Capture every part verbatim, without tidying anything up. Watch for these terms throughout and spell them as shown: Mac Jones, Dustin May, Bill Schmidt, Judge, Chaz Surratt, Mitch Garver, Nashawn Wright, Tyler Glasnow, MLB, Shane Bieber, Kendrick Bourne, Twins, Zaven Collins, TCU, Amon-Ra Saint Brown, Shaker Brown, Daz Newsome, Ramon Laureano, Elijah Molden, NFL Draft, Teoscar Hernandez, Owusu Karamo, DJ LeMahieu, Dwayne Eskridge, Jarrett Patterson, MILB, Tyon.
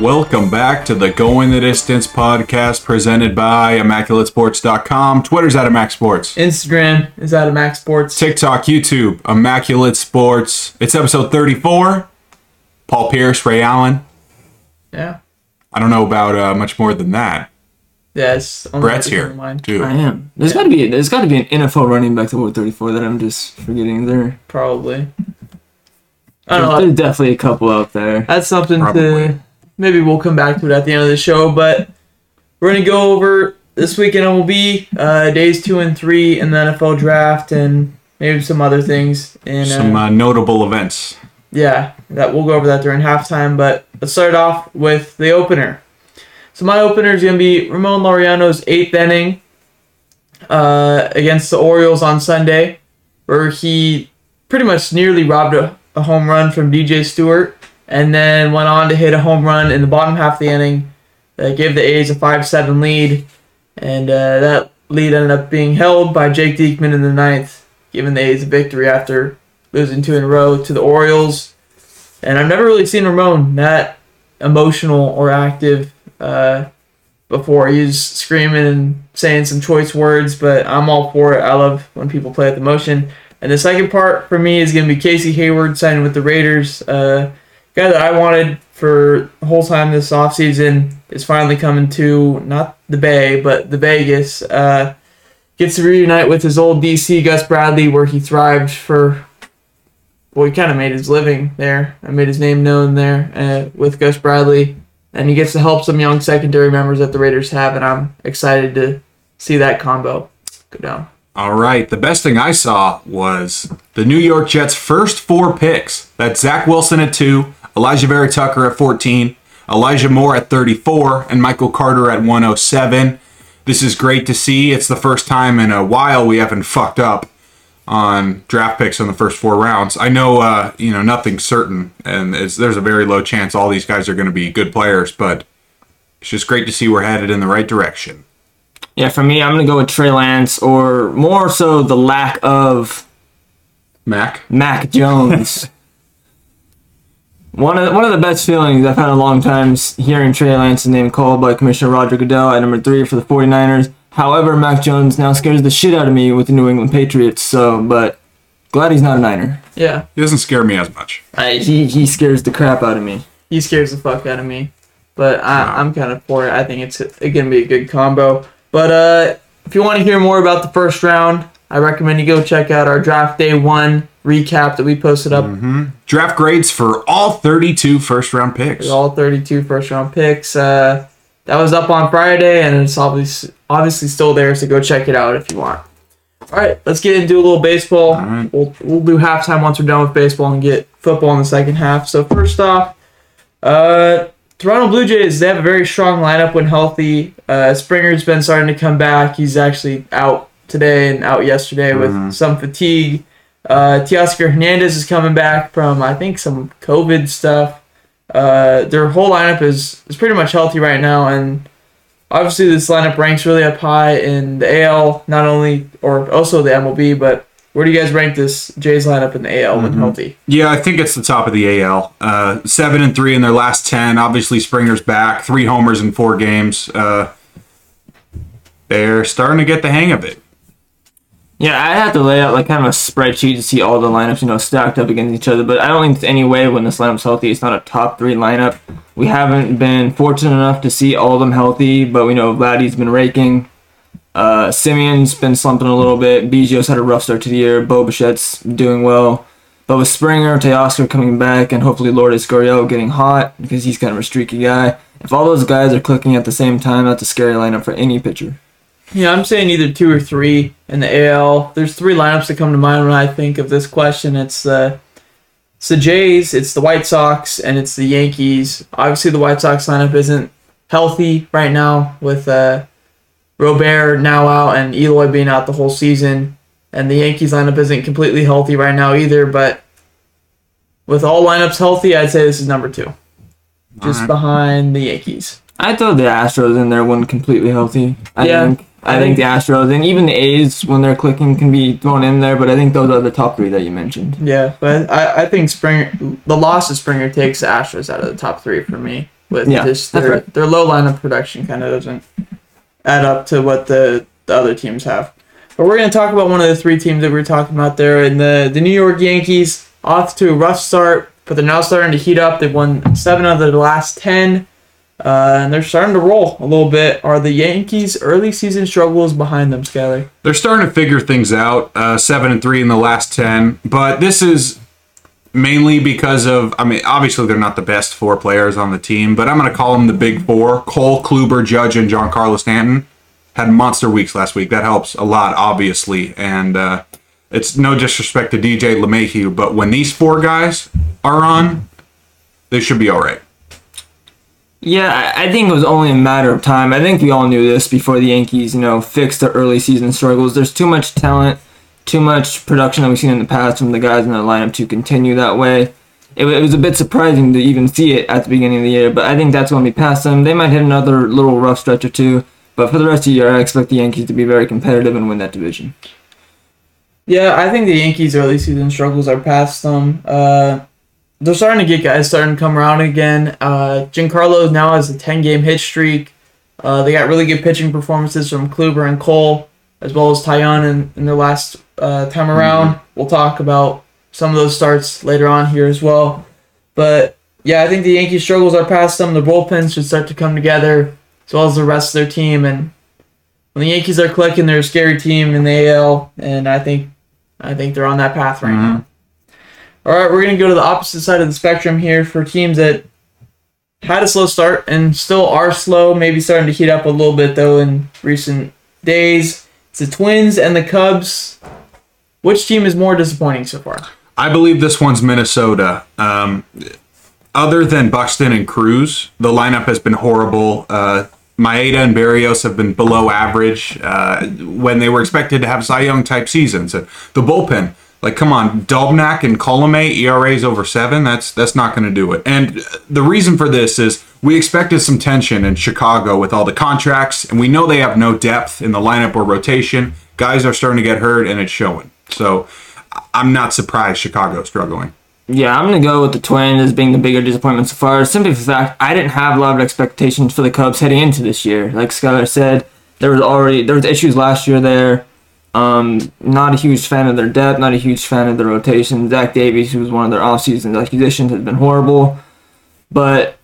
Welcome back to the Go in the Distance podcast presented by Immaculate Sports dot com. Twitter's at ImmacSports. Instagram is at ImmacSports. TikTok, YouTube, Immaculate Sports. It's episode thirty-four. Paul Pierce, Ray Allen. Yeah. I don't know about uh, much more than that. Yeah, it's on Brett's here, too. I am. There's yeah. got to be there's got to be an N F L running back that wore thirty-four that I'm just forgetting there. Probably. I don't know. There's definitely a couple out there. That's something Probably. to... Maybe we'll come back to it at the end of the show, but we're going to go over this week in M L B, uh, days two and three in the N F L draft, and maybe some other things. And Some uh, uh, notable events. Yeah, that we'll go over that during halftime, but let's start off with the opener. So my opener is going to be Ramon Laureano's eighth inning uh, against the Orioles on Sunday, where he pretty much nearly robbed a, a home run from D J Stewart, and then went on to hit a home run in the bottom half of the inning that gave the A's a five seven lead, and uh, that lead ended up being held by Jake Diekman in the ninth, giving the A's a victory after losing two in a row to the Orioles. And I've never really seen Ramon that emotional or active uh, before. He's screaming and saying some choice words, but I'm all for it. I love when people play with emotion. And the second part for me is going to be Casey Hayward signing with the Raiders. Uh, guy that I wanted for the whole time this offseason is finally coming to, not the Bay, but the Vegas. Uh, gets to reunite with his old D C, Gus Bradley, where he thrived for, well, he kind of made his living there. I made his name known there uh, with Gus Bradley. And he gets to help some young secondary members that the Raiders have, and I'm excited to see that combo go down. All right, the best thing I saw was the New York Jets' first four picks. That's Zach Wilson at two, Elijah Vera Tucker at fourteen, Elijah Moore at thirty-four, and Michael Carter at one oh seven. This is great to see. It's the first time in a while we haven't fucked up on draft picks in the first four rounds. I know, uh, you know, nothing's certain, and it's, there's a very low chance all these guys are going to be good players, but it's just great to see we're headed in the right direction. Yeah, for me, I'm going to go with Trey Lance, or more so the lack of Mac Mac Jones. one of the, one of the best feelings I've had in a long time is hearing Trey Lance's name called by Commissioner Roger Goodell at number three for the forty-niners. However, Mac Jones now scares the shit out of me with the New England Patriots, so, but glad he's not a Niner. Yeah. He doesn't scare me as much. I, he, he scares the crap out of me. He scares the fuck out of me. But I, no. I'm kind of for it. I think it's, it's going to be a good combo. But uh, if you want to hear more about the first round, I recommend you go check out our draft day one recap that we posted up. Mm-hmm. Draft grades for all thirty-two first-round picks. For all thirty-two first-round picks. Uh, that was up on Friday, and it's obviously, obviously still there, so go check it out if you want. All right, let's get into a little baseball. All right. We'll, we'll do halftime once we're done with baseball and get football in the second half. So first off, uh, Toronto Blue Jays, they have a very strong lineup when healthy. Uh, Springer's been starting to come back. He's actually out today and out yesterday with mm-hmm. some fatigue. Uh, Teoscar Hernandez is coming back from, I think, some COVID stuff. Uh, their whole lineup is, is pretty much healthy right now, and obviously this lineup ranks really up high in the A L, not only, or also the M L B, but where do you guys rank this Jays lineup in the A L mm-hmm. when healthy? Yeah, I think it's the top of the A L. Uh, seven and three in their last ten. Obviously, Springer's back. Three homers in four games. Uh, they're starting to get the hang of it. Yeah, I had to lay out like kind of a spreadsheet to see all the lineups, you know, stacked up against each other. But I don't think there's any way when this lineup's healthy, it's not a top three lineup. We haven't been fortunate enough to see all of them healthy, but we know Vladdy's been raking. Uh, Simeon's been slumping a little bit. Biggio's had a rough start to the year. Bo Bichette's doing well. But with Springer, Teoscar coming back, and hopefully Lourdes Gurriel getting hot because he's kind of a streaky guy. If all those guys are clicking at the same time, that's a scary lineup for any pitcher. Yeah, I'm saying either two or three in the A L. There's three lineups that come to mind when I think of this question. It's, uh, it's the Jays, it's the White Sox, and it's the Yankees. Obviously, the White Sox lineup isn't healthy right now with... Uh, Robert now out and Eloy being out the whole season. And the Yankees lineup isn't completely healthy right now either, but with all lineups healthy, I'd say this is number two. Just right. behind the Yankees. I thought the Astros in there when completely healthy. I yeah, think I, I think, think the Astros and even the A's when they're clicking can be thrown in there, but I think those are the top three that you mentioned. Yeah, but I, I think Springer the loss of Springer takes the Astros out of the top three for me. with yeah, just their right. their low line of production kind of doesn't add up to what the, the other teams have. But we're going to talk about one of the three teams that we were talking about there, and the, the New York Yankees off to a rough start, but they're now starting to heat up. They've won seven out of their last ten, uh, and they're starting to roll a little bit. Are the Yankees' early season struggles behind them, Skyler? They're starting to figure things out, uh, seven and three in the last ten, but this is mainly because of, I mean, obviously they're not the best four players on the team, but I'm going to call them the big four. Cole, Kluber, Judge, and Giancarlo Stanton had monster weeks last week. That helps a lot, obviously. And uh, it's no disrespect to D J LeMahieu, but when these four guys are on, they should be all right. Yeah, I think it was only a matter of time. I think we all knew this before the Yankees, you know, fixed their early season struggles. There's too much talent, too much production that we've seen in the past from the guys in the lineup to continue that way. It, it was a bit surprising to even see it at the beginning of the year, but I think that's going to be past them. They might hit another little rough stretch or two, but for the rest of the year, I expect the Yankees to be very competitive and win that division. Yeah, I think the Yankees' early season struggles are past them. Uh, they're starting to get guys starting to come around again. Uh, Giancarlo now has a ten-game hit streak. Uh, they got really good pitching performances from Kluber and Cole, as well as Tyon in, in their last uh, time around. Mm-hmm. We'll talk about some of those starts later on here as well. But, yeah, I think the Yankees' struggles are past them. The bullpens should start to come together, as well as the rest of their team. And when the Yankees are clicking, they're a scary team in the A L, and I think I think they're on that path right mm-hmm. now. All right, we're going to go to the opposite side of the spectrum here for teams that had a slow start and still are slow, maybe starting to heat up a little bit, though, in recent days. It's the Twins and the Cubs. Which team is more disappointing so far? I believe this one's Minnesota. Um, other than Buxton and Cruz, the lineup has been horrible. Uh, Maeda and Berrios have been below average uh, when they were expected to have Cy Young-type seasons. The bullpen, like, come on, Dalbnack and Colomé, E R A's over seven, that's that's not going to do it. And the reason for this is we expected some tension in Chicago with all the contracts, and we know they have no depth in the lineup or rotation. Guys are starting to get hurt, and it's showing. So I'm not surprised Chicago's struggling. Yeah, I'm going to go with the Twins as being the bigger disappointment so far, simply for the fact I didn't have a lot of expectations for the Cubs heading into this year. Like Skylar said, there was already there was issues last year there. Um, not a huge fan of their depth, not a huge fan of their rotation. Zach Davies, who was one of their off-season acquisitions, has been horrible. But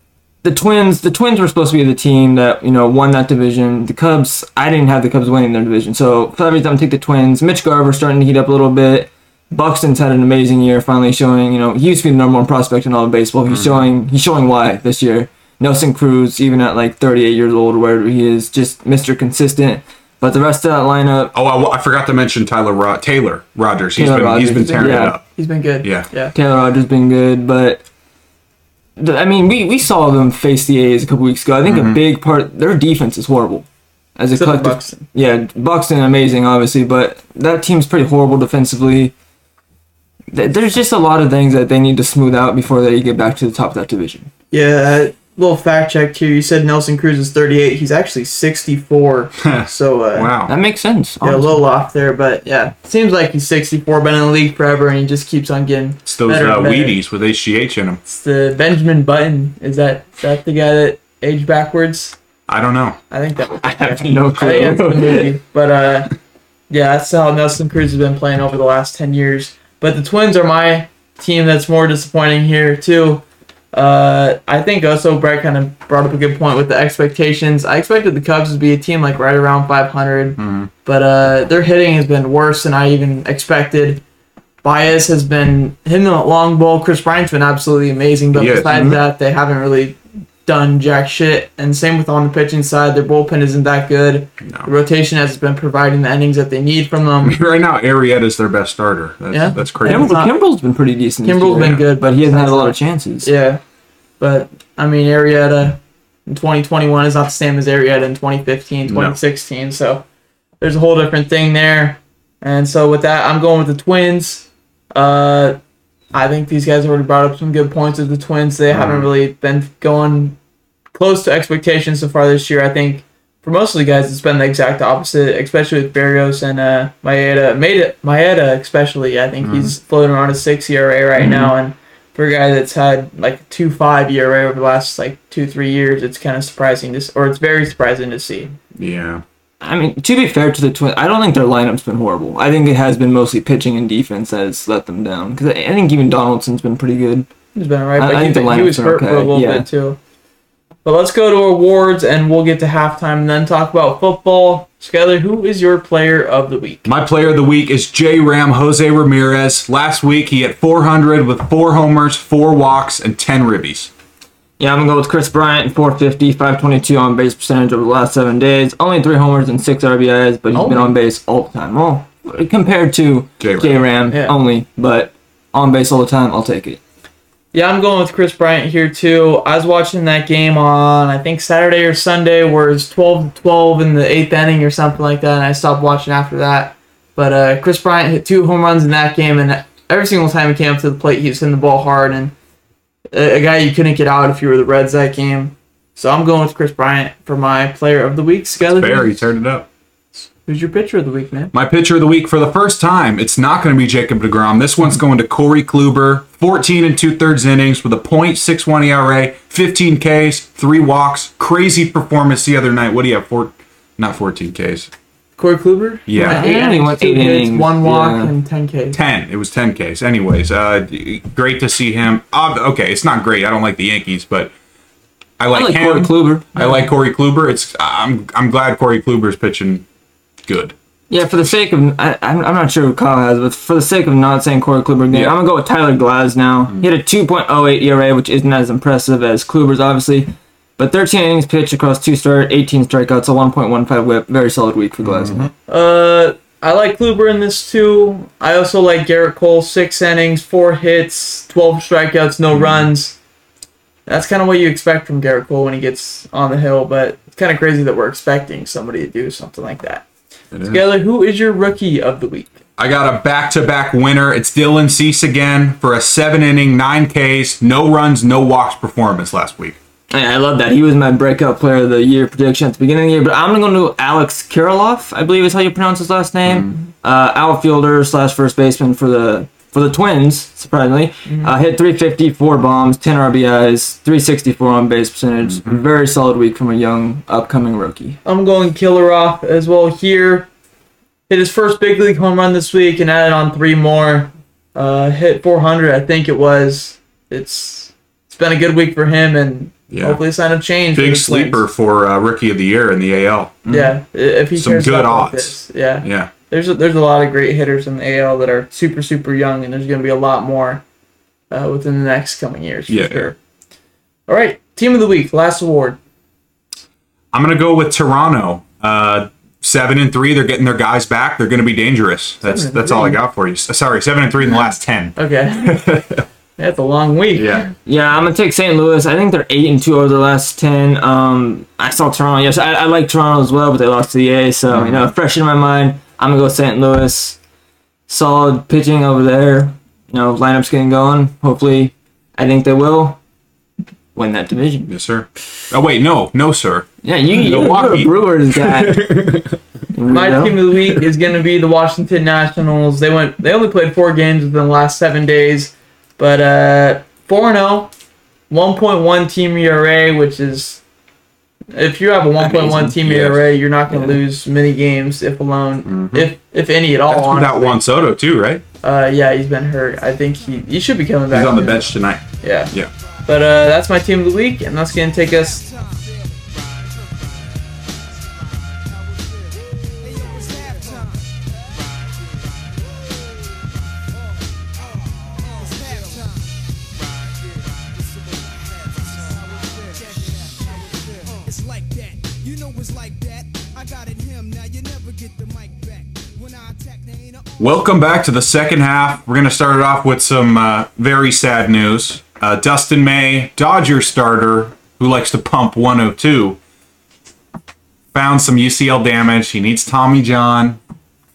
the Twins, the Twins were supposed to be the team that, you know, won that division. The Cubs, I didn't have the Cubs winning their division. So for that reason, I'm going to take the Twins. Mitch Garver starting to heat up a little bit. Buxton's had an amazing year, finally showing, you know, he used to be the number one prospect in all of baseball. He's showing he's showing why this year. Nelson Cruz, even at like thirty-eight years old, wherever he is, just Mister Consistent. But the rest of that lineup... Oh, I, I forgot to mention Tyler Ro- Taylor Rodgers. He's Taylor been Rodgers. He's been tearing yeah. it up. He's been good. Yeah. yeah. Taylor Rodgers been good, but... I mean, we, we saw them face the A's a couple weeks ago. I think mm-hmm. a big part... Their defense is horrible. As a collective, Buxton. Yeah, Buxton, amazing, obviously, but that team's pretty horrible defensively. There's just a lot of things that they need to smooth out before they get back to the top of that division. Yeah, a little fact check here. You said Nelson Cruz is thirty-eight. He's actually sixty-four. so uh, wow, that makes sense. Yeah, honestly. A little off there, but yeah, seems like he's sixty-four, been in the league forever, and he just keeps on getting. It's those better uh, better. Wheaties with H G H in them. It's the Benjamin Button. Is that is that the guy that aged backwards? I don't know. I think that. I have no clue. But uh, yeah, that's how Nelson Cruz has been playing over the last ten years. But the Twins are my team that's more disappointing here, too. Uh, I think also Brett kind of brought up a good point with the expectations. I expected the Cubs to be a team like right around five hundred, mm-hmm. but uh, their hitting has been worse than I even expected. Baez has been hitting the long ball. Chris Bryant's been absolutely amazing, but yes. besides mm-hmm. that, they haven't really done jack shit. And same with on the pitching side, their bullpen isn't that good. No. The rotation hasn't been providing the innings that they need from them. Right now, Arrieta's their best starter. That's, yeah. that's crazy. Kimbrel, Kimbrel's been pretty decent. Kimbrel's been yeah. good, but he hasn't had a lot of chances. Yeah, but I mean, Arrieta in twenty twenty-one is not the same as Arrieta in twenty fifteen, twenty sixteen. No. So there's a whole different thing there. And so with that, I'm going with the Twins. Uh, I think these guys already brought up some good points of the Twins. They mm. haven't really been going close to expectations so far this year. I think for most of the guys, it's been the exact opposite, especially with Berrios and uh, Maeda. Maeda, Maeda especially, I think mm. he's floating around a six E R A right mm. now, and for a guy that's had like a two point five E R A over the last like two, three years, it's kind of surprising to, or it's very surprising to see. Yeah. I mean, to be fair to the Twins, I don't think their lineup's been horrible. I think it has been mostly pitching and defense that has let them down. Because I think even Donaldson's been pretty good. He's been all right, but I, I think he, the he was hurt okay. for a little yeah. bit too. But let's go to awards, and we'll get to halftime and then talk about football. Skyler, who is your player of the week? My player of the week is J-Ram Jose Ramirez. Last week, he had four hundred with four homers, four walks, and ten ribbies. Yeah, I'm going to go with Chris Bryant, four fifty, five twenty-two on base percentage over the last seven days. Only three homers and six R B Is, but he's only. been on base all the time. Well, compared to J-Ram, J-Ram yeah. only, but on base all the time, I'll take it. Yeah, I'm going with Chris Bryant here, too. I was watching that game on, I think, Saturday or Sunday, where it's twelve to twelve in the eighth inning or something like that, and I stopped watching after that. But uh, Chris Bryant hit two home runs in that game, and every single time he came up to the plate, he was hitting the ball hard, and a guy you couldn't get out if you were the Reds that game. So I'm going with Chris Bryant for my player of the week. Skyler, that's fair. You turned it up. Who's your pitcher of the week, man? My pitcher of the week for the first time, it's not going to be Jacob deGrom. This one's going to Corey Kluber, fourteen and two-thirds innings with a point six one E R A, fifteen Ks, three walks. Crazy performance the other night. What do you have? Four, not fourteen Ks. Corey Kluber? Yeah. Eight, yeah, he went eight innings, innings, one walk, yeah. and ten Ks. Ten. It was ten Ks. Anyways, uh, great to see him. Uh, okay, it's not great. I don't like the Yankees, but... I like, I like him. Corey Kluber. I yeah. like Corey Kluber. It's I'm I'm glad Corey Kluber's pitching good. Yeah, for the sake of I, I'm I'm not sure who Kyle has, but for the sake of not saying Corey Kluber again, yeah. I'm gonna go with Tyler Glasnow. Mm-hmm. He had a two point oh eight E R A, which isn't as impressive as Kluber's, obviously, but thirteen innings pitched across two starts, eighteen strikeouts, a one point one five WHIP. Very solid week for Glasnow. Mm-hmm. Uh, I like Kluber in this too. I also like Garrett Cole. Six innings, four hits, twelve strikeouts, no mm-hmm. runs. That's kind of what you expect from Garrett Cole when he gets on the hill, but it's kind of crazy that we're expecting somebody to do something like that. Skyler, who is your rookie of the week? I got a back-to-back winner. It's Dylan Cease again for a seven-inning, nine Ks, no runs, no walks performance last week. Yeah, I love that. He was my breakout player of the year prediction at the beginning of the year, but I'm going to go Alex Kirilloff, I believe is how you pronounce his last name, mm-hmm. uh, outfielder slash first baseman for the... For the Twins, surprisingly, mm-hmm. uh, hit three fifty, four bombs, ten R B Is, three sixty-four on base percentage. Mm-hmm. Very solid week from a young, upcoming rookie. I'm going Kirilloff as well here. Hit his first big league home run this week and added on three more. Uh, hit four hundred, I think it was. It's It's been a good week for him, and yeah. hopefully a sign of change. Big sleeper Twins. for uh, Rookie of the Year in the A L. Mm-hmm. Yeah, if he Some cares good about odds. This. Yeah. Yeah. There's a, there's a lot of great hitters in the A L that are super, super young, and there's going to be a lot more uh, within the next coming years, for yeah. sure. All right, Team of the Week, last award. I'm going to go with Toronto. Uh, seven and three, they're getting their guys back. They're going to be dangerous. That's seven that's all I got for you. Sorry, seven and three in the last ten. Okay. That's a long week. Yeah, yeah. I'm gonna take Saint Louis. I think they're eight and two over the last ten. Um, I saw Toronto. Yes, I, I like Toronto as well, but they lost to the A's, so mm-hmm. you know, fresh in my mind. I'm gonna go Saint Louis. Solid pitching over there. You know, lineup's getting going. Hopefully, I think they will win that division. Yes, sir. Oh wait, no, no, sir. Yeah, you. you Milwaukee Brewers guy. My know. Team of the week is gonna be the Washington Nationals. They went. They only played four games within the last seven days. But uh, four and oh, one point one team E R A, which is, if you have a one point one team yes. E R A, you're not going to yeah. lose many games, if alone, mm-hmm. if if any at all. That's honestly. Without Juan Soto, too, right? Uh, yeah, he's been hurt. I think he, he should be coming back. He's on the bench tonight. Yeah. Yeah. But uh, that's my team of the week, and that's going to take us... Welcome back to the second half. We're going to start it off with some uh, very sad news. Uh, Dustin May, Dodgers starter, who likes to pump one oh two, found some U C L damage. He needs Tommy John.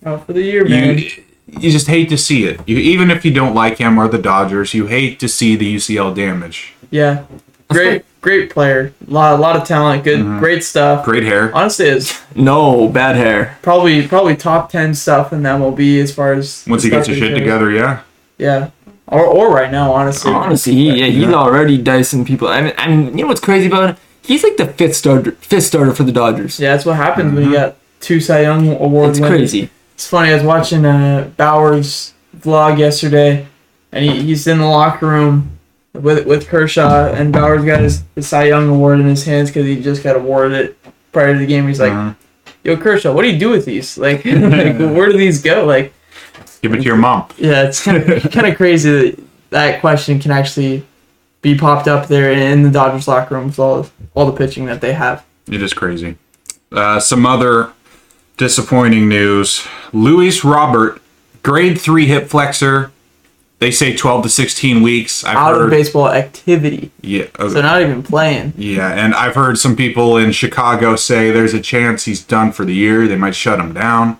Out for the year, man. You, you just hate to see it. You, even if you don't like him or the Dodgers, you hate to see the U C L damage. Yeah. Great. Great player, a lot, a lot of talent, good, mm-hmm. great stuff. Great hair. Honestly, is no bad hair. Probably, probably top ten stuff in M L B as far as once he gets his shit together, yeah. Yeah, Or or right now, honestly. Honestly, he, yeah, he's already dicing people. I mean, I mean, you know what's crazy about him? He's like the fifth starter, fifth starter for the Dodgers. Yeah, that's what happens mm-hmm. when you got two Cy Young Award winners. It's crazy. It's funny. I was watching uh, Bauer's vlog yesterday, and he, he's in the locker room with with Kershaw, and Bauer's got his, his Cy Young Award in his hands because he just got awarded it prior to the game. He's like, uh-huh. "Yo, Kershaw, what do you do with these? Like, like where do these go? Like, give it to your mom." Yeah, it's kind of kind of crazy that that question can actually be popped up there in the Dodgers locker room with all all the pitching that they have. It is crazy. Uh, some other disappointing news: Luis Robert, grade three hip flexor. They say twelve to sixteen weeks. I've Out heard, of baseball activity. Yeah. Okay. So not even playing. Yeah, and I've heard some people in Chicago say there's a chance he's done for the year. They might shut him down.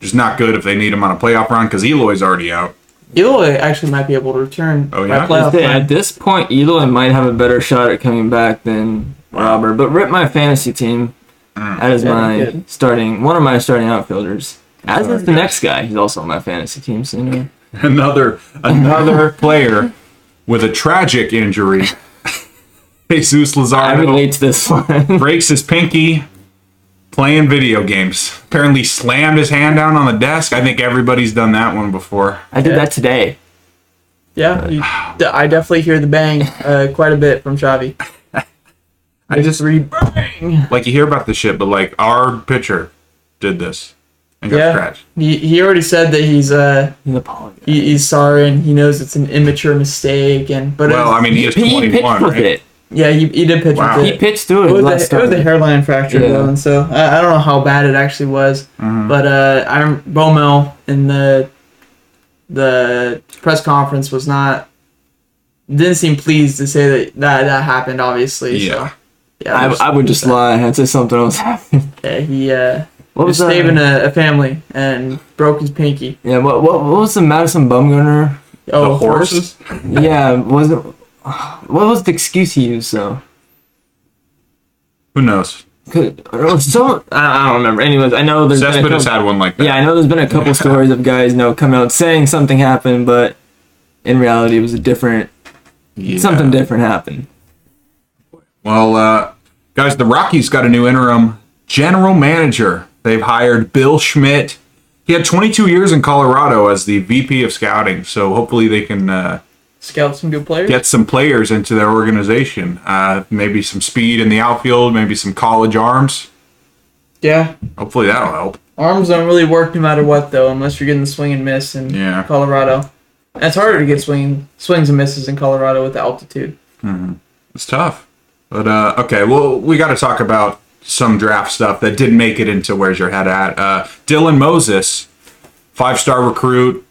Just not good if they need him on a playoff run because Eloy's already out. Eloy actually might be able to return. Oh yeah. By playoff at this point, Eloy might have a better shot at coming back than Robert. But rip my fantasy team. Mm. That is yeah, my good. starting one of my starting outfielders. As Sorry. is the next guy. He's also on my fantasy team. So anyway. Another another player with a tragic injury. Jesus Lazardo. I relate to this one. Breaks his pinky playing video games. Apparently slammed his hand down on the desk. I think everybody's done that one before. I did yeah. that today. Yeah, you, I definitely hear the bang uh, quite a bit from Xavi. I just read bang. Like you hear about this shit, but like our pitcher did this. Yeah, he, he already said that he's uh he's, he, he's sorry and he knows it's an immature mistake and but well, was, I mean he is twenty-one. He pitched with right? it. Yeah, he, he did pitch wow. with it. He pitched through it. It was, last the, it was a hairline fracture yeah. though, and so I, I don't know how bad it actually was, mm-hmm. but uh, I'm Bomel in the the press conference was not didn't seem pleased to say that that, that happened. Obviously, yeah, so, yeah. I, I would just that. lie and say something else happened. Yeah, he. Uh, What was saving a, a family and broke his pinky. Yeah, what what, what was the Madison Bumgarner? Oh, the horses? yeah, was it, what was the excuse he used, though? Who knows? Could, so, I, I don't remember. Anyways, I know there's Cespedes been a couple, had one like that. Yeah, I know there's been a couple stories of guys you know, come out saying something happened, but in reality it was a different... Yeah. Something different happened. Well, uh, guys, the Rockies got a new interim general manager. They've hired Bill Schmidt. He had twenty-two years in Colorado as the V P of scouting, so hopefully they can uh, scout some good players, get some players into their organization. Uh, maybe some speed in the outfield, maybe some college arms. Yeah. Hopefully that'll help. Arms don't really work no matter what, though, unless you're getting the swing and miss in yeah. Colorado. And it's harder to get swing swings and misses in Colorado with the altitude. Mm-hmm. It's tough. But uh, okay, well, we got to talk about some draft stuff that didn't make it into Where's Your Head At. Uh, Dylan Moses, five-star recruit,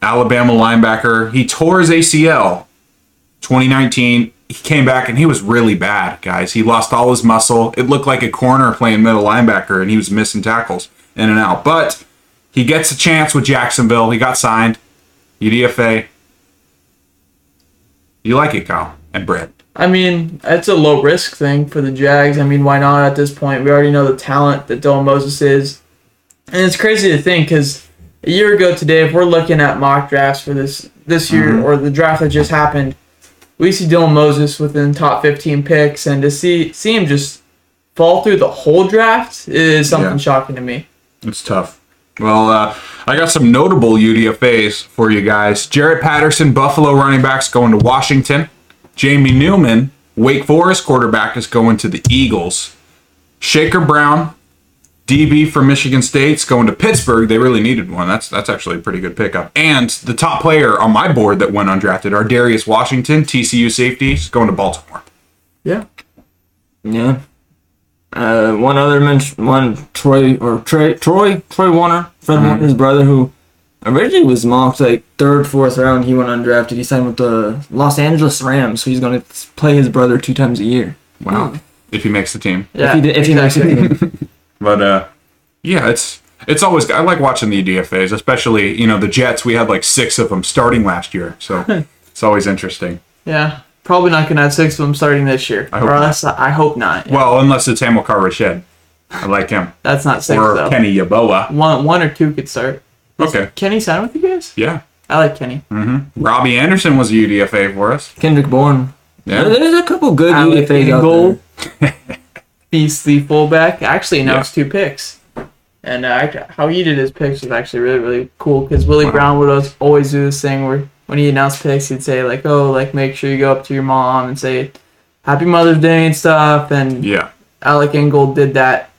Alabama linebacker. He tore his A C L twenty nineteen. He came back, and he was really bad, guys. He lost all his muscle. It looked like a corner playing middle linebacker, and he was missing tackles in and out. But he gets a chance with Jacksonville. He got signed. U D F A. You like it, Kyle and Brett. I mean, it's a low-risk thing for the Jags. I mean, why not at this point? We already know the talent that Dylan Moses is. And it's crazy to think because a year ago today, if we're looking at mock drafts for this this year mm-hmm. or the draft that just happened, we see Dylan Moses within top fifteen picks. And to see, see him just fall through the whole draft is something yeah. shocking to me. It's tough. Well, uh, I got some notable U D F As for you guys. Jarrett Patterson, Buffalo running back's going to Washington. Jamie Newman, Wake Forest quarterback, is going to the Eagles. Shaker Brown, D B from Michigan State's going to Pittsburgh. They really needed one. That's that's actually a pretty good pickup. And the top player on my board that went undrafted are Darius Washington, T C U safety, is going to Baltimore. Yeah, yeah. Uh, one other mention, one Troy or Trey, Troy, Troy Warner, Fred mm-hmm. Warner, his brother, who originally was mocked like third, fourth round. He went undrafted. He signed with the Los Angeles Rams, so he's going to play his brother two times a year. Wow! Ooh. If he makes the team. Yeah. If he, if he makes the team. But uh, yeah, it's it's always I like watching the U D F As, especially you know the Jets. We had like six of them starting last year, so it's always interesting. Yeah, probably not going to have six of them starting this year. I hope or unless not. I hope not. Yeah. Well, unless it's Hamilcar Rashid. I like him. That's not six or though. Kenny Yeboah. One one or two could start. Okay. Kenny sign with you guys? Yeah. I like Kenny. Mm-hmm. Robbie Anderson was a U D F A for us. Kendrick Bourne. Yeah. There's a couple good Alec U D F As Engel, out there. Beastly fullback. Actually announced yeah. two picks. And uh, how he did his picks was actually really, really cool. Because Willie wow. Brown would always do this thing where when he announced picks, he'd say, like, oh, like, make sure you go up to your mom and say, Happy Mother's Day and stuff. And yeah. Alec Engel did that,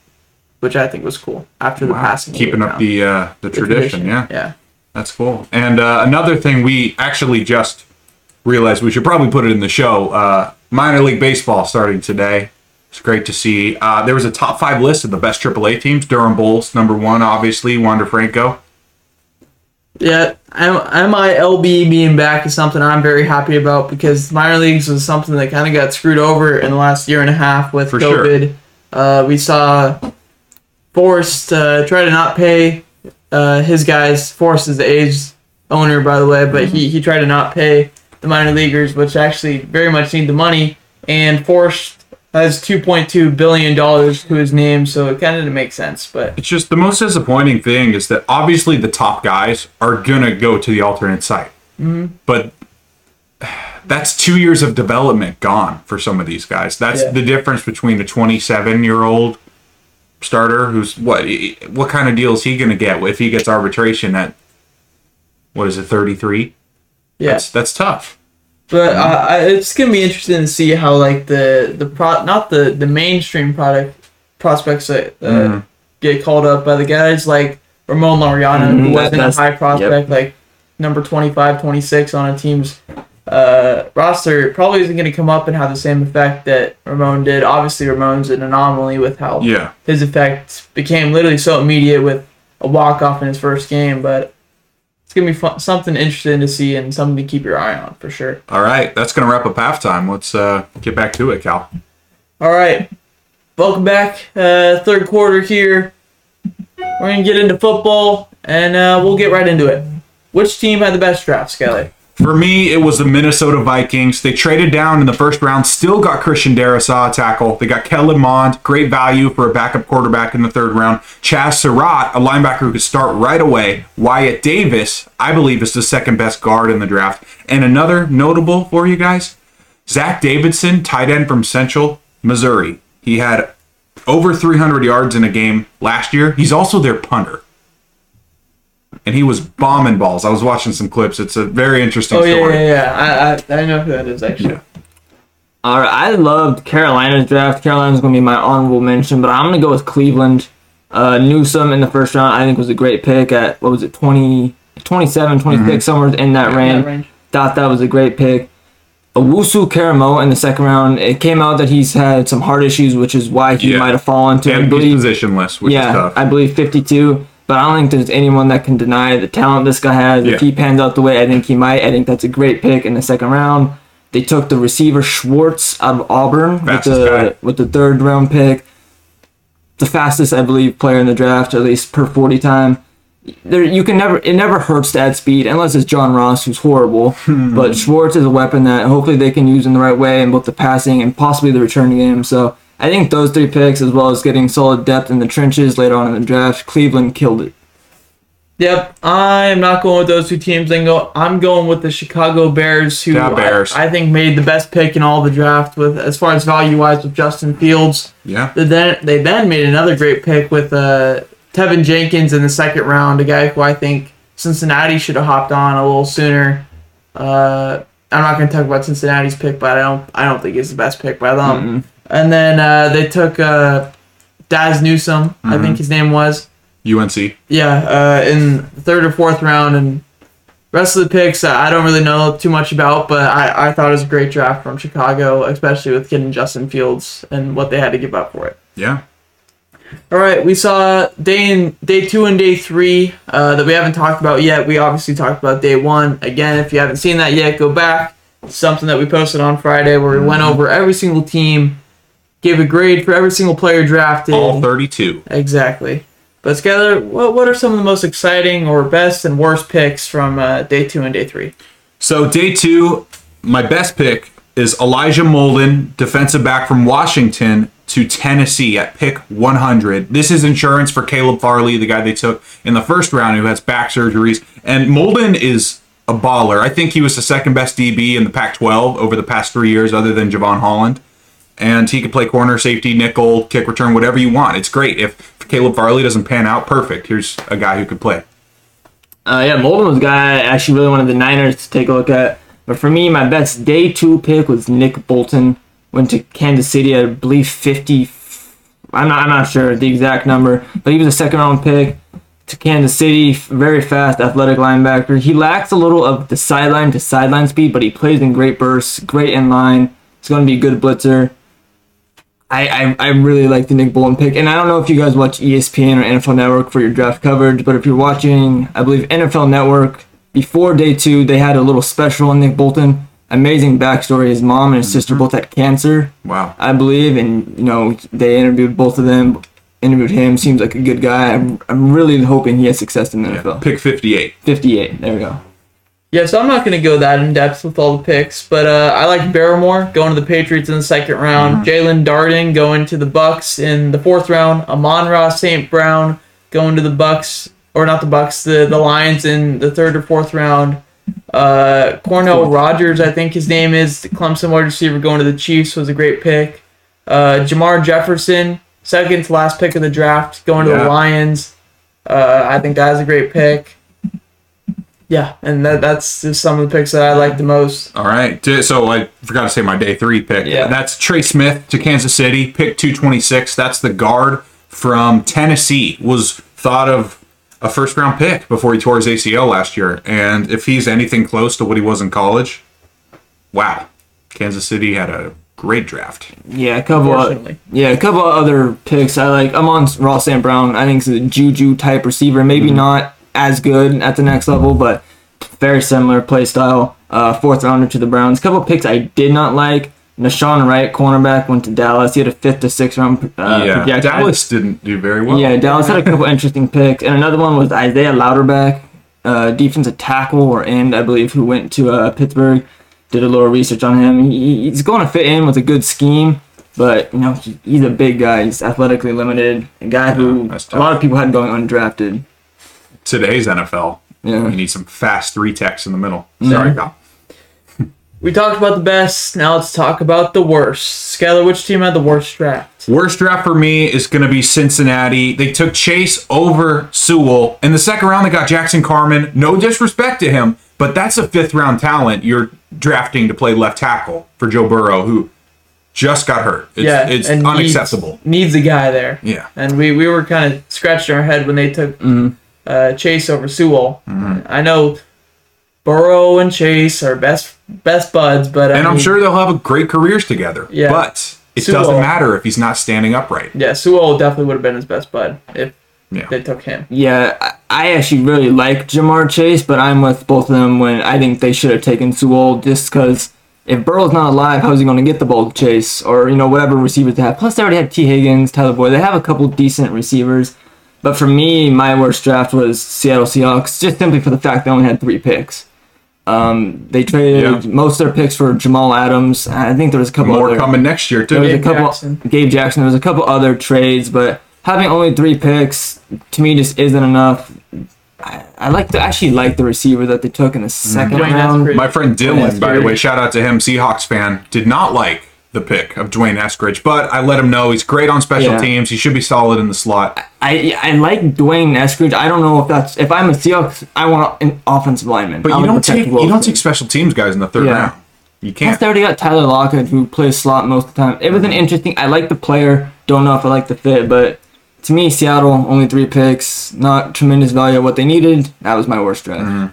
which I think was cool after wow. the passing. Keeping up the, uh, the the tradition, tradition. yeah. Yeah. That's cool. And uh, another thing we actually just realized, we should probably put it in the show, uh, minor league baseball starting today. It's great to see. Uh, there was a top five list of the best triple A teams. Durham Bulls, number one, obviously. Wander Franco. Yeah, M I L B being back is something I'm very happy about because minor leagues was something that kind of got screwed over in the last year and a half with For COVID. Sure. Uh, we saw Forrest uh, try to not pay uh, his guys. Forrest is the A's owner, by the way, but mm-hmm. he, he tried to not pay the minor leaguers, which actually very much need the money. And Forrest has two point two billion dollars to his name, so it kind of makes sense. But it's just the most disappointing thing is that obviously the top guys are going to go to the alternate site. Mm-hmm. But that's two years of development gone for some of these guys. That's yeah. the difference between a twenty-seven-year-old starter who's what What kind of deal is he going to get if he gets arbitration at, what is it, thirty-three? Yeah. That's, that's tough. But uh, it's gonna be interesting to see how like the the pro- not the, the mainstream product prospects that uh, mm. get called up by the guys like Ramon Laureano, mm, who wasn't a high prospect, yep. like number twenty-five, twenty-six on a team's uh, roster, probably isn't gonna come up and have the same effect that Ramon did. Obviously, Ramon's an anomaly with how yeah. his effect became literally so immediate with a walk off in his first game, but. It's going to be fun, something interesting to see and something to keep your eye on for sure. All right. That's going to wrap up halftime. Let's uh, get back to it, Cal. All right. Welcome back. Uh, third quarter here. We're going to get into football, and uh, we'll get right into it. Which team had the best draft, Skelly? For me, it was the Minnesota Vikings. They traded down in the first round, still got Christian Darrisaw, tackle. They got Kellen Mond, great value for a backup quarterback in the third round. Chaz Surratt, a linebacker who could start right away. Wyatt Davis, I believe, is the second best guard in the draft. And another notable for you guys, Zach Davidson, tight end from Central Missouri. He had over three hundred yards in a game last year. He's also their punter. And he was bombing balls. I was watching some clips. It's a very interesting oh, yeah, story. Oh, yeah, yeah, yeah. I, I, I know who that is, actually. Yeah. All right, I loved Carolina's draft. Carolina's going to be my honorable mention, but I'm going to go with Cleveland. Uh, Newsom in the first round, I think, was a great pick at, what was it, twenty, twenty-seven, twenty-six, mm-hmm. somewhere in that, yeah, range. that range. Thought that was a great pick. Owusu Karamo in the second round. It came out that he's had some heart issues, which is why he yeah. might have fallen to, and I believe, positionless, which yeah, is tough. I believe fifty-two. But I don't think there's anyone that can deny the talent this guy has. Yeah. If he pans out the way I think he might, I think that's a great pick in the second round. They took the receiver Schwartz out of Auburn with the, with the third round pick. The fastest, I believe, player in the draft, at least per forty time. There, you can never it never hurts to add speed, unless it's John Ross, who's horrible. But Schwartz is a weapon that hopefully they can use in the right way in both the passing and possibly the returning game. So I think those three picks, as well as getting solid depth in the trenches later on in the draft, Cleveland killed it. Yep, I am not going with those two teams. I'm going with the Chicago Bears, who yeah, Bears. I, I think made the best pick in all the draft with, as far as value-wise, with Justin Fields. Yeah. They then, they then made another great pick with uh, Tevin Jenkins in the second round, a guy who I think Cincinnati should have hopped on a little sooner. Uh, I'm not going to talk about Cincinnati's pick, but I don't I don't think it's the best pick by them. Mm-hmm. And then uh, they took uh, Daz Newsome, mm-hmm. I think his name was. U N C. Yeah, uh, in the third or fourth round. And the rest of the picks I don't really know too much about, but I, I thought it was a great draft from Chicago, especially with getting Justin Fields and what they had to give up for it. Yeah. All right, we saw day in, day two and day three uh, that we haven't talked about yet. We obviously talked about day one. Again, if you haven't seen that yet, go back. It's something that we posted on Friday where we mm-hmm. went over every single team. Give a grade for every single player drafted. All thirty-two. Exactly. But Skyler, what what are some of the most exciting or best and worst picks from uh, day two and day three? So day two, my best pick is Elijah Molden, defensive back from Washington to Tennessee at pick one hundred. This is insurance for Caleb Farley, the guy they took in the first round who has back surgeries. And Molden is a baller. I think he was the second best D B in the Pac twelve over the past three years, other than Javon Holland. And he could play corner, safety, nickel, kick return, whatever you want. It's great. If Caleb Farley doesn't pan out, perfect. Here's a guy who could play. Uh, yeah, Bolden was a guy I actually really wanted the Niners to take a look at. But for me, my best day two pick was Nick Bolton. Went to Kansas City, I believe fifty. I'm not, I'm not sure the exact number, but he was a second round pick to Kansas City. Very fast, athletic linebacker. He lacks a little of the sideline to sideline speed, but he plays in great bursts, great in line. He's going to be a good blitzer. I, I, I really like the Nick Bolton pick. And I don't know if you guys watch E S P N or N F L Network for your draft coverage, but if you're watching, I believe, N F L Network, before day two, they had a little special on Nick Bolton. Amazing backstory. His mom and his sister both had cancer. Wow. I believe, and you know, they interviewed both of them, interviewed him. Seems like a good guy. I'm, I'm really hoping he has success in the yeah, N F L. Pick fifty-eight. fifty-eight. There we go. Yeah, so I'm not going to go that in-depth with all the picks, but uh, I like Barrymore going to the Patriots in the second round, Jalen Darden going to the Bucks in the fourth round, Amon-Ra Saint Brown going to the Bucks, or not the Bucks, the, the Lions in the third or fourth round, uh, Cornell Rodgers, I think his name is, the Clemson wide receiver going to the Chiefs was a great pick, uh, Jamar Jefferson, second to last pick of the draft, going to yeah. the Lions. Uh, I think that was a great pick. Yeah, and that, that's just some of the picks that I like the most. All right. So I forgot to say my day three pick. Yeah. That's Trey Smith to Kansas City, pick two twenty-six. That's the guard from Tennessee. Was thought of a first-round pick before he tore his A C L last year. And if he's anything close to what he was in college, wow. Kansas City had a great draft. Yeah, a couple of, yeah, a couple of other picks I like. I'm on Amon-Ra Saint Brown. I think he's a Juju-type receiver. Maybe mm-hmm. not as good at the next level, but very similar play style. Uh, fourth rounder to the Browns. A couple of picks I did not like. Nashawn Wright, cornerback, went to Dallas. He had a fifth to sixth round. Uh, yeah, projection. Dallas didn't do very well. Yeah, Dallas had a couple interesting picks. And another one was Isaiah Louderback, uh, defensive tackle or end, I believe, who went to uh, Pittsburgh. Did a little research on him. He, he's going to fit in with a good scheme. But, you know, he, he's a big guy. He's athletically limited. A guy who yeah, a lot of people had going undrafted. Today's N F L, yeah. You need some fast three techs in the middle. Sorry, mm-hmm. Kyle. We talked about the best. Now let's talk about the worst. Skyler, which team had the worst draft? Worst draft for me is going to be Cincinnati. They took Chase over Sewell. In the second round, they got Jackson Carman. No disrespect to him, but that's a fifth-round talent you're drafting to play left tackle for Joe Burrow, who just got hurt. It's, yeah, it's and unacceptable. Needs, needs a guy there. Yeah. And we, we were kind of scratching our head when they took... Mm-hmm. Uh, Chase over Sewell. Mm-hmm. I know Burrow and Chase are best best buds, but I and I'm mean, sure they'll have a great careers together. Yeah, but it Sewell. doesn't matter if he's not standing upright. Yeah, Sewell definitely would have been his best bud if yeah. they took him. Yeah, I, I actually really like Jamar Chase, but I'm with both of them when I think they should have taken Sewell just because if Burrow's not alive, how's he going to get the ball to Chase or you know whatever receivers they have? Plus, they already had T. Higgins, Tyler Boyd. They have a couple decent receivers. But for me, my worst draft was Seattle Seahawks, just simply for the fact they only had three picks. Um, they traded yeah. most of their picks for Jamal Adams. I think there was a couple more other, coming next year too. There was Gabe a couple, Jackson. Gabe Jackson. There was a couple other trades, but having only three picks to me just isn't enough. I, I like to actually like the receiver that they took in the second mm-hmm. round. My friend Dylan, by the way, shout out to him, Seahawks fan, did not like the pick of Dwayne Eskridge, but I let him know he's great on special yeah. teams. He should be solid in the slot. I I, I like Dwayne Eskridge. I don't know if that's if I'm a Seahawks, I want an offensive lineman. But I'm you don't take you don't take special teams guys in the third yeah. round. You can't. Plus they already got Tyler Lockett who plays slot most of the time. It was an interesting. I like the player. Don't know if I like the fit, but to me, Seattle only three picks, not tremendous value of what they needed. That was my worst draft. Mm-hmm.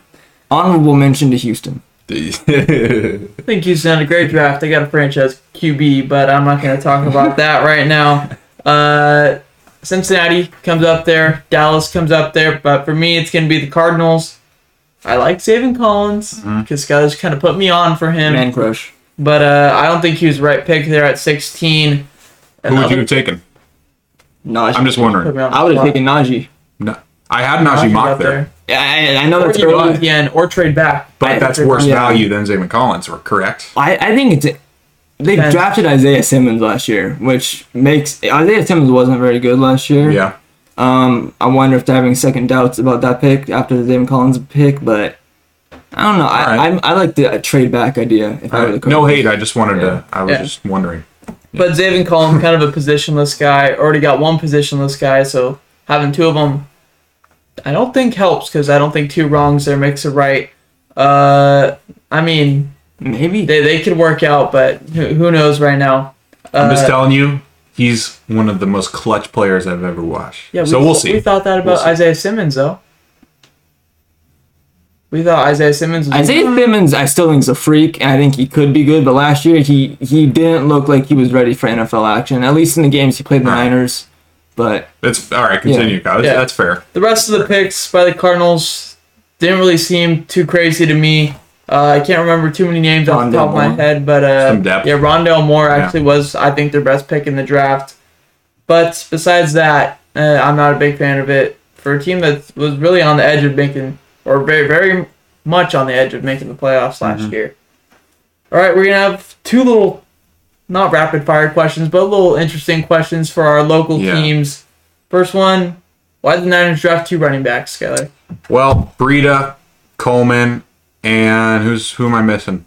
Honorable mention to Houston. I think Houston had a great draft. They got a franchise Q B, but I'm not going to talk about that right now. Uh, Cincinnati comes up there. Dallas comes up there. But for me, it's going to be the Cardinals. I like Zaven Collins because mm-hmm. Skyler's kind of put me on for him. Man crush. But uh, I don't think he was the right pick there at sixteen. Who would you have taken? Najee. I'm just wondering. I would have taken Najee. No, I had Najee, Najee Mock there. there. I, I know or that's you go again or trade back, but I, that's worse yeah. value than Zaven Collins, or correct? I, I think it's they Depends. drafted Isaiah Simmons last year, which makes Isaiah Simmons wasn't very good last year. Yeah, um, I wonder if they're having second doubts about that pick after the Zaven Collins pick, but I don't know. I right. I, I like the trade back idea. If right. I were the coach. No hate. I just wanted yeah. to. I was yeah. just wondering. Yeah. But Zaven Collins, kind of a positionless guy. Already got one positionless guy, so having two of them, I don't think helps because I don't think two wrongs there makes a right. Uh, I mean, maybe they they could work out, but who, who knows right now? Uh, I'm just telling you. He's one of the most clutch players I've ever watched. Yeah, so we, we'll see. We thought that about we'll Isaiah Simmons, though. We thought Isaiah Simmons was Isaiah good. Simmons, I still think, is a freak, and I think he could be good. But last year, he, he didn't look like he was ready for N F L action, at least in the games he played the right. Niners. But that's all right, continue, yeah. guys. Yeah. That's fair. The rest of the picks by the Cardinals didn't really seem too crazy to me. Uh, I can't remember too many names Rondell off the top Moore. of my head, but uh, yeah, Rondell Moore actually yeah. was, I think, their best pick in the draft. But besides that, uh, I'm not a big fan of it. For a team that was really on the edge of making, or very, very much on the edge of making the playoffs mm-hmm. last year. All right, we're going to have two little, not rapid-fire questions, but little interesting questions for our local yeah. teams. First one, why did the Niners draft two running backs, Skyler? Well, Breida, Coleman... And who's who am I missing?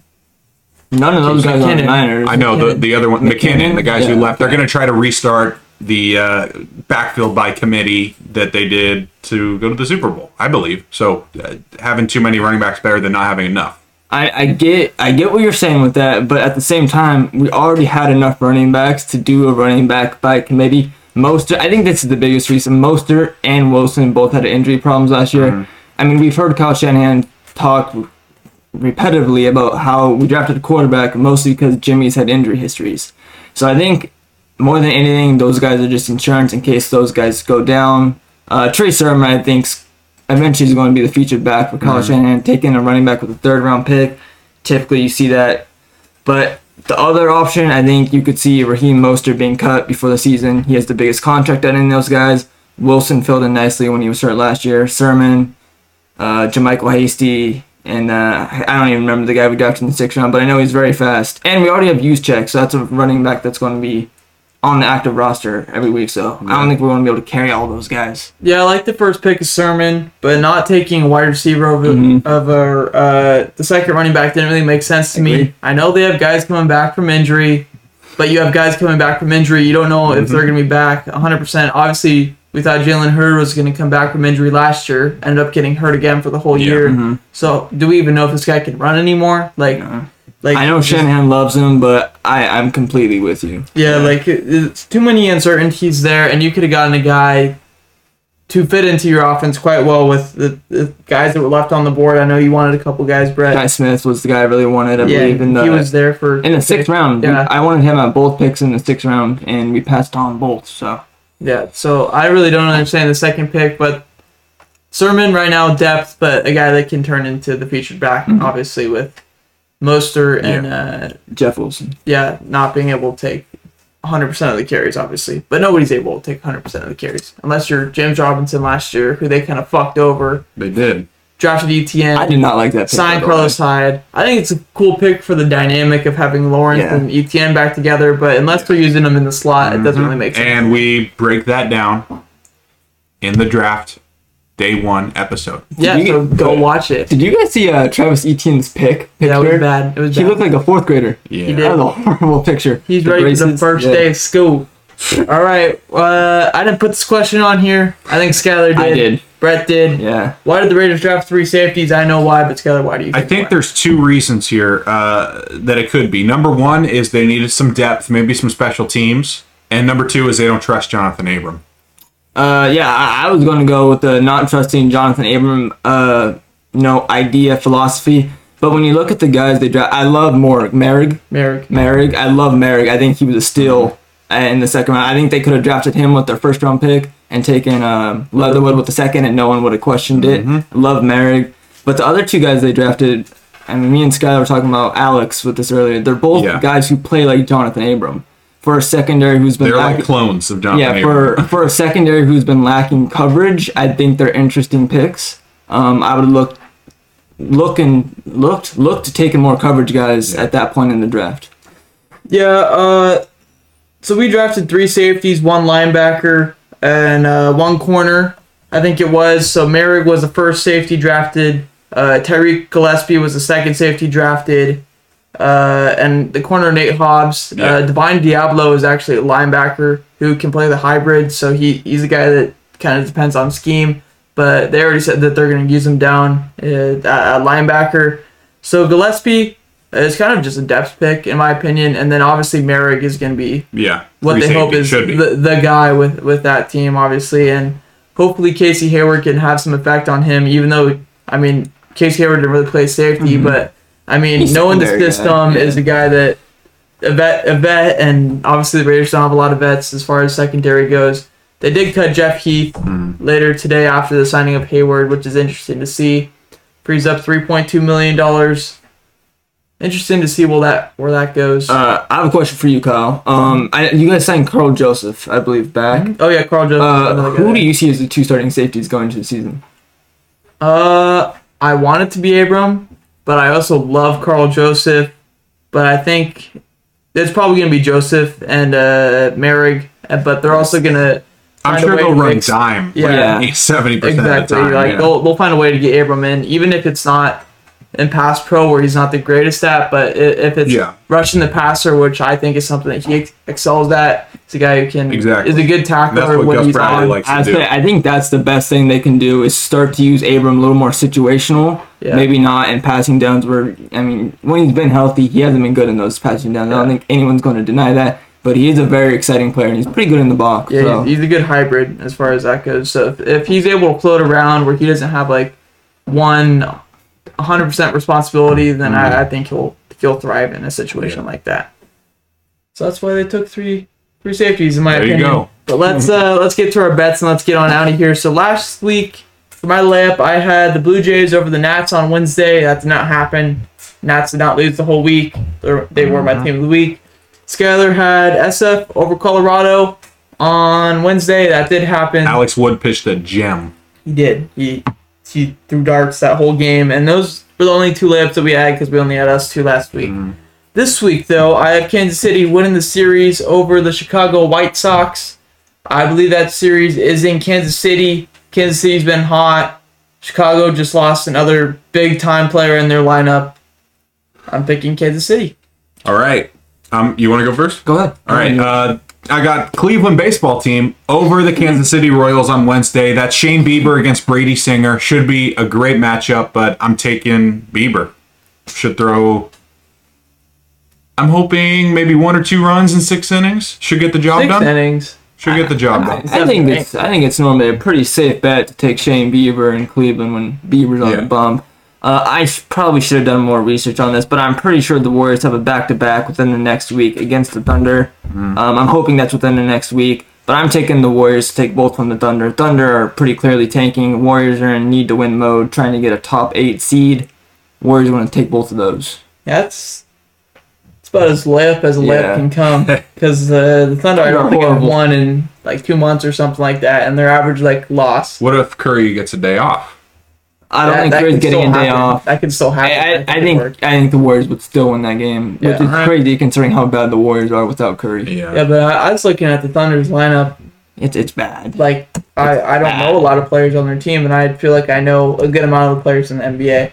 None of those guys McKinnon. are the Niners. I know, the, the other one, McKinnon, McKinnon the guys yeah, who left. They're going to try to restart the uh, backfield by committee that they did to go to the Super Bowl, I believe. So uh, having too many running backs is better than not having enough. I, I get I get what you're saying with that, but at the same time, we already had enough running backs to do a running back by committee. Mostert, I think this is the biggest reason. Mostert and Wilson both had injury problems last year. Mm-hmm. I mean, we've heard Kyle Shanahan talk repetitively about how we drafted a quarterback mostly because Jimmy's had injury histories. So I think more than anything, those guys are just insurance in case those guys go down. Uh, Trey Sermon, I think, eventually is going to be the featured back for Kyle mm-hmm. Shanahan, taking a running back with a third-round pick. Typically, you see that. But the other option, I think you could see Raheem Mostert being cut before the season. He has the biggest contract out of those guys. Wilson filled in nicely when he was hurt last year. Sermon, uh, Jermichael Hasty, and uh, I don't even remember the guy we drafted in the sixth round, but I know he's very fast. And we already have Juszczyk, so that's a running back that's going to be on the active roster every week. So yeah. I don't think we're going to be able to carry all those guys. Yeah, I like the first pick of Sermon, but not taking a wide receiver over mm-hmm. of our, uh, the second running back didn't really make sense to I me. Agree. I know they have guys coming back from injury, but you have guys coming back from injury. You don't know mm-hmm. if they're going to be back one hundred percent. Obviously, we thought Jalen Hurd was going to come back from injury last year. Ended up getting hurt again for the whole yeah, year. Mm-hmm. So, do we even know if this guy can run anymore? Like, no. like I know Shanahan loves him, but I, I'm completely with you. Yeah, yeah. like it, it's too many uncertainties there, and you could have gotten a guy to fit into your offense quite well with the, the guys that were left on the board. I know you wanted a couple guys, Brett. Guy Smith was the guy I really wanted. I yeah, believe in the he was there for in the sixth round. Yeah. I wanted him at both picks in the sixth round, and we passed on both. So. Yeah, so I really don't understand the second pick, but Sermon right now, depth, but a guy that can turn into the featured back, mm-hmm. obviously, with Mostert yeah. and... Uh, Jeff Wilson. Yeah, not being able to take one hundred percent of the carries, obviously, but nobody's able to take one hundred percent of the carries, unless you're James Robinson last year, who they kind of fucked over. They did. Drafted E T N. I did not like that pick. Signed Carlos Hyde. I think it's a cool pick for the dynamic of having Lawrence yeah. and E T N back together, but unless we're using them in the slot, mm-hmm. it doesn't really make sense. And we break that down in the draft day one episode. Yeah, you, so go watch it. Did you guys see uh, Travis Etienne's pick? Picture? Yeah, it was bad. It was bad. He looked like a fourth grader. Yeah. He did. That was a horrible picture. He's the ready braces. for the first yeah. day of school. All right. Uh, I didn't put this question on here. I think Skyler did. I did. Brett did. Yeah. Why did the Raiders draft three safeties? I know why, but Skyler, why do you think I think why? There's two reasons here uh, that it could be. Number one is they needed some depth, maybe some special teams. And number two is they don't trust Jonathan Abram. Uh, yeah, I, I was going to go with the not trusting Jonathan Abram uh, you know, idea, philosophy. But when you look at the guys they draft, I love Moore. Merrig. Merrig. Merrig. I love Merrig. I think he was a steal in the second round. I think they could have drafted him with their first round pick and taken um, Leatherwood with the second, and no one would have questioned it. Mm-hmm. Love Merrig. But the other two guys they drafted, I mean, me and Skyler were talking about Alex with this earlier. They're both yeah. guys who play like Jonathan Abram. For a secondary who's been they're lacking, like clones of Jonathan yeah, Abram. Yeah, for, for a secondary who's been lacking coverage, I think they're interesting picks. Um, I would look look and looked look to taking more coverage guys yeah. at that point in the draft. Yeah, uh... So we drafted three safeties, one linebacker, and uh, one corner, I think it was. So Merrig was the first safety drafted. Uh, Tyreek Gillespie was the second safety drafted. Uh, and the corner, Nate Hobbs. Yeah. Uh, Divine Diablo is actually a linebacker who can play the hybrid, so he, he's a guy that kind of depends on scheme. But they already said that they're going to use him down uh, at linebacker. So Gillespie is kind of just a depth pick, in my opinion. And then obviously Merrick is going to be yeah, what they hope is the, the guy with, with that team, obviously. And hopefully Casey Hayward can have some effect on him, even though, I mean, Casey Hayward didn't really play safety, mm-hmm. but... I mean, he's knowing the system yeah. is a guy that a vet, a vet, and obviously the Raiders don't have a lot of vets as far as secondary goes. They did cut Jeff Heath mm. later today after the signing of Hayward, which is interesting to see. Frees up three point two million dollars. Interesting to see where that where that goes. Uh, I have a question for you, Kyle. Um, I, you guys signed Carl Joseph, I believe, back. Mm-hmm. Oh yeah, Carl Joseph. Uh, who guy. do you see as the two starting safeties going into the season? Uh, I want it to be Abram. But I also love Carl Joseph. But I think it's probably going to be Joseph and uh, Merrig. But they're also going to... I'm sure they'll run mix. dime. Yeah. Like seventy percent exactly. of the time. Like, yeah. they'll, they'll find a way to get Abram in. Even if it's not in pass pro, where he's not the greatest at. But if it's yeah. rushing the passer, which I think is something that he ex- excels at. He's a guy who can... Exactly. Is a good tackler when Gus he's Bradley on. Likes to I, do. Think, I think that's the best thing they can do is start to use Abram a little more situational. Yeah. Maybe not in passing downs where, I mean, when he's been healthy, he hasn't been good in those passing downs. Yeah. I don't think anyone's going to deny that. But he is a very exciting player, and he's pretty good in the box. Yeah, so. he's, he's a good hybrid as far as that goes. So if, if he's able to float around where he doesn't have, like, one one hundred percent responsibility, then mm-hmm. I, I think he'll he'll thrive in a situation yeah. like that. So that's why they took three three safeties, in my there opinion. There you go. But let's, uh, let's get to our bets, and let's get on out of here. So last week... For my layup, I had the Blue Jays over the Nats on Wednesday. That did not happen. Nats did not lose the whole week. They're, they were my team of the week. Skyler had S F over Colorado on Wednesday. That did happen. Alex Wood pitched a gem. He did. He he threw darts that whole game. And those were the only two layups that we had because we only had us two last week. Mm. This week, though, I have Kansas City winning the series over the Chicago White Sox. I believe that series is in Kansas City. Kansas City's been hot. Chicago just lost another big-time player in their lineup. I'm picking Kansas City. All right. Um, you want to go first? Go ahead. All right. Uh, I got Cleveland baseball team over the Kansas City Royals on Wednesday. That's Shane Bieber against Brady Singer. Should be a great matchup, but I'm taking Bieber. Should throw... I'm hoping maybe one or two runs in six innings. Should get the job six done. Six innings. Should get the job done. I, I think it's I think it's normally a pretty safe bet to take Shane Bieber in Cleveland when Bieber's on yeah. the bump. Uh, I sh- probably should have done more research on this, but I'm pretty sure the Warriors have a back-to-back within the next week against the Thunder. Mm. Um, I'm hoping that's within the next week, but I'm taking the Warriors to take both from the Thunder. Thunder are pretty clearly tanking. Warriors are in need-to-win mode, trying to get a top-eight seed. Warriors want to take both of those. Yeah, that's... But as layup as a layup yeah. can come, because uh, the Thunder I don't think have won in like two months or something like that, and their average like loss. What if Curry gets a day off? I don't that, think that Curry's getting a happen. day off. That can still happen. I, I, I think I think the Warriors would still win that game, yeah. which is right. crazy considering how bad the Warriors are without Curry. Yeah, yeah but I, I was looking at the Thunder's lineup. It's it's bad. Like it's I, I don't bad. know a lot of players on their team, and I feel like I know a good amount of the players in the N B A.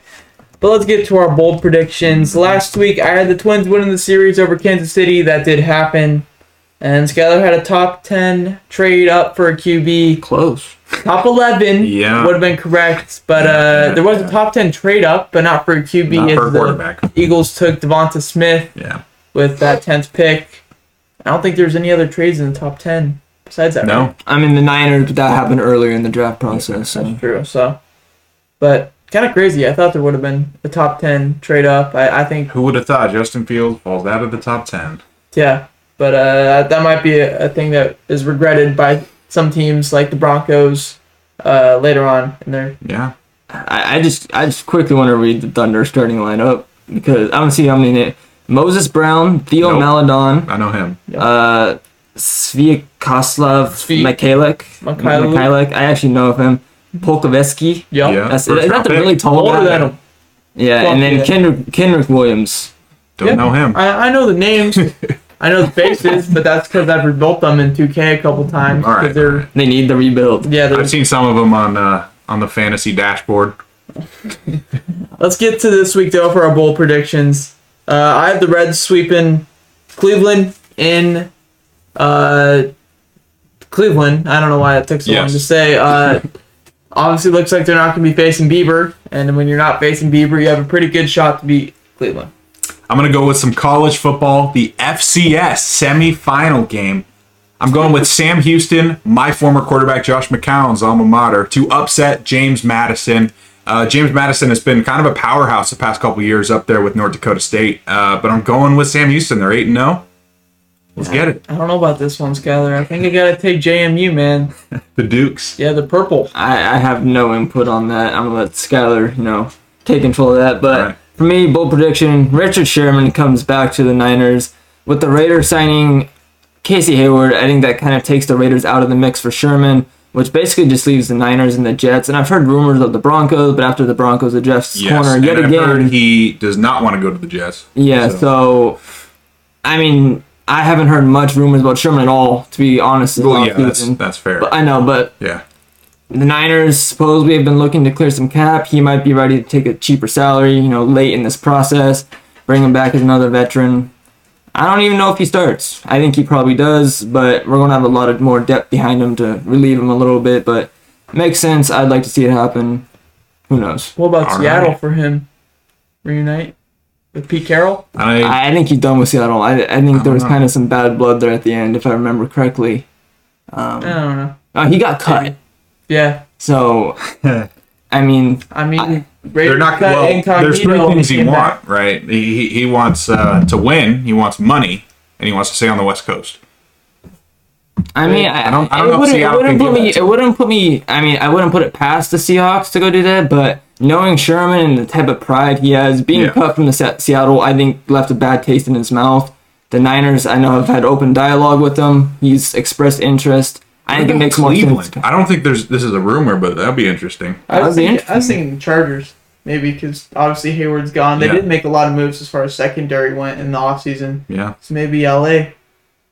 But let's get to our bold predictions. Last week, I had the Twins winning the series over Kansas City. That did happen. And Skyler had a top ten trade up for a Q B. Close. Top eleven yeah. would have been correct. But yeah, uh, yeah, there was yeah. a top ten trade up, but not for a Q B. Not for a quarterback. The Eagles took Devonta Smith yeah. with that tenth pick. I don't think there's any other trades in the top ten besides that. No. Right? I mean, the Niners, but that happened earlier in the draft process. So. That's true. So, But... Kind of crazy. I thought there would have been a top ten trade up. I, I think. Who would have thought Justin Fields falls out of the top ten? Yeah, but uh, that might be a, a thing that is regretted by some teams like the Broncos uh, later on in their. Yeah. I, I just I just quickly want to read the Thunder starting lineup because I don't see how many. Names. Moses Brown, Theo nope. Maladon. I know him. Yep. Uh, Sviatoslav Mikhailuk. Mikhailuk. I actually know of him. Polkoveski. Yeah. yeah. That's, is that the really tall guy? Than him. Yeah, well, and then yeah. Kendrick Kendrick Williams. Don't yeah. know him. I, I know the names. I know the faces, but that's because I've rebuilt them in two K a couple times. All right. They need the rebuild. Yeah, I've seen some of them on uh, on the fantasy dashboard. Let's get to this week, though, for our bowl predictions. Uh, I have the Reds sweeping Cleveland in uh, Cleveland. I don't know why it took so yes. long to say. Uh, obviously, it looks like they're not going to be facing Bieber. And when you're not facing Bieber, you have a pretty good shot to beat Cleveland. I'm going to go with some college football, the F C S semifinal game. I'm going with Sam Houston, my former quarterback Josh McCown's alma mater, to upset James Madison. Uh, James Madison has been kind of a powerhouse the past couple years up there with North Dakota State, uh, but I'm going with Sam Houston. They're eight and oh. Let's I, get it. I don't know about this one, Skyler. I think I got to take J M U, man. The Dukes. Yeah, the purple. I, I have no input on that. I'm going to let Skyler, you know, take control of that. But right. for me, bold prediction, Richard Sherman comes back to the Niners. With the Raiders signing Casey Hayward, I think that kind of takes the Raiders out of the mix for Sherman, which basically just leaves the Niners and the Jets. And I've heard rumors of the Broncos, but after the Broncos, the Jets yes, corner and yet I've again. Heard he does not want to go to the Jets. Yeah, so. so, I mean, I haven't heard much rumors about Sherman at all, to be honest. Well, yeah, that's, that's fair. But I know, but yeah, the Niners supposedly have been looking to clear some cap. He might be ready to take a cheaper salary, you know, late in this process, bring him back as another veteran. I don't even know if he starts. I think he probably does, but we're going to have a lot of more depth behind him to relieve him a little bit, but it makes sense. I'd like to see it happen. Who knows? What about All Seattle right. for him? Reunite with Pete Carroll? I, I think he's done with Seattle. I, I think I there was know. kind of some bad blood there at the end, if I remember correctly. Um, I don't know. Uh, he got cut. Yeah. So, I mean... I mean... I, Raiders, they're not well, there's three things he wants, right? He, he, he wants uh, to win, he wants money, and he wants to stay on the West Coast. I mean, I, I don't, I don't know if Seattle can do that. It wouldn't put me, I mean, I wouldn't put it past the Seahawks to go do that, but knowing Sherman and the type of pride he has, being yeah. cut from the se- Seattle, I think left a bad taste in his mouth. The Niners, I know, have had open dialogue with him. He's expressed interest. I think it makes Cleveland. More sense. I don't think there's. This is a rumor, but that'd be interesting. I was, thinking, I was thinking Chargers, maybe, because obviously Hayward's gone. They yeah. did make a lot of moves as far as secondary went in the offseason. Yeah. So maybe L A,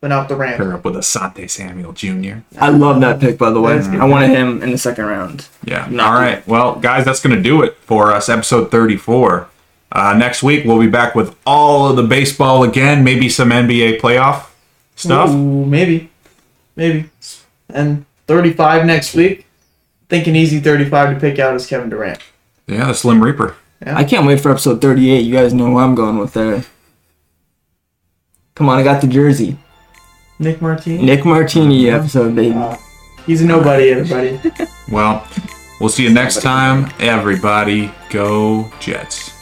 but not the Rams. Pair up with Asante Samuel Junior I love that pick, by the way. I wanted him in the second round. Yeah. Not All right. Good. Well, guys, that's going to do it for us. Episode thirty-four. Uh, next week we'll be back with all of the baseball again. Maybe some N B A playoff stuff. Ooh, maybe. Maybe. And thirty-five next week. Thinking easy thirty-five to pick out is Kevin Durant. Yeah, the Slim Reaper. Yeah. I can't wait for episode thirty-eight. You guys know where I'm going with that. Come on, I got the jersey. Nick Martini? Nick Martini yeah. episode, baby. Uh, he's a nobody, everybody. Well, we'll see you next time. Everybody, go Jets.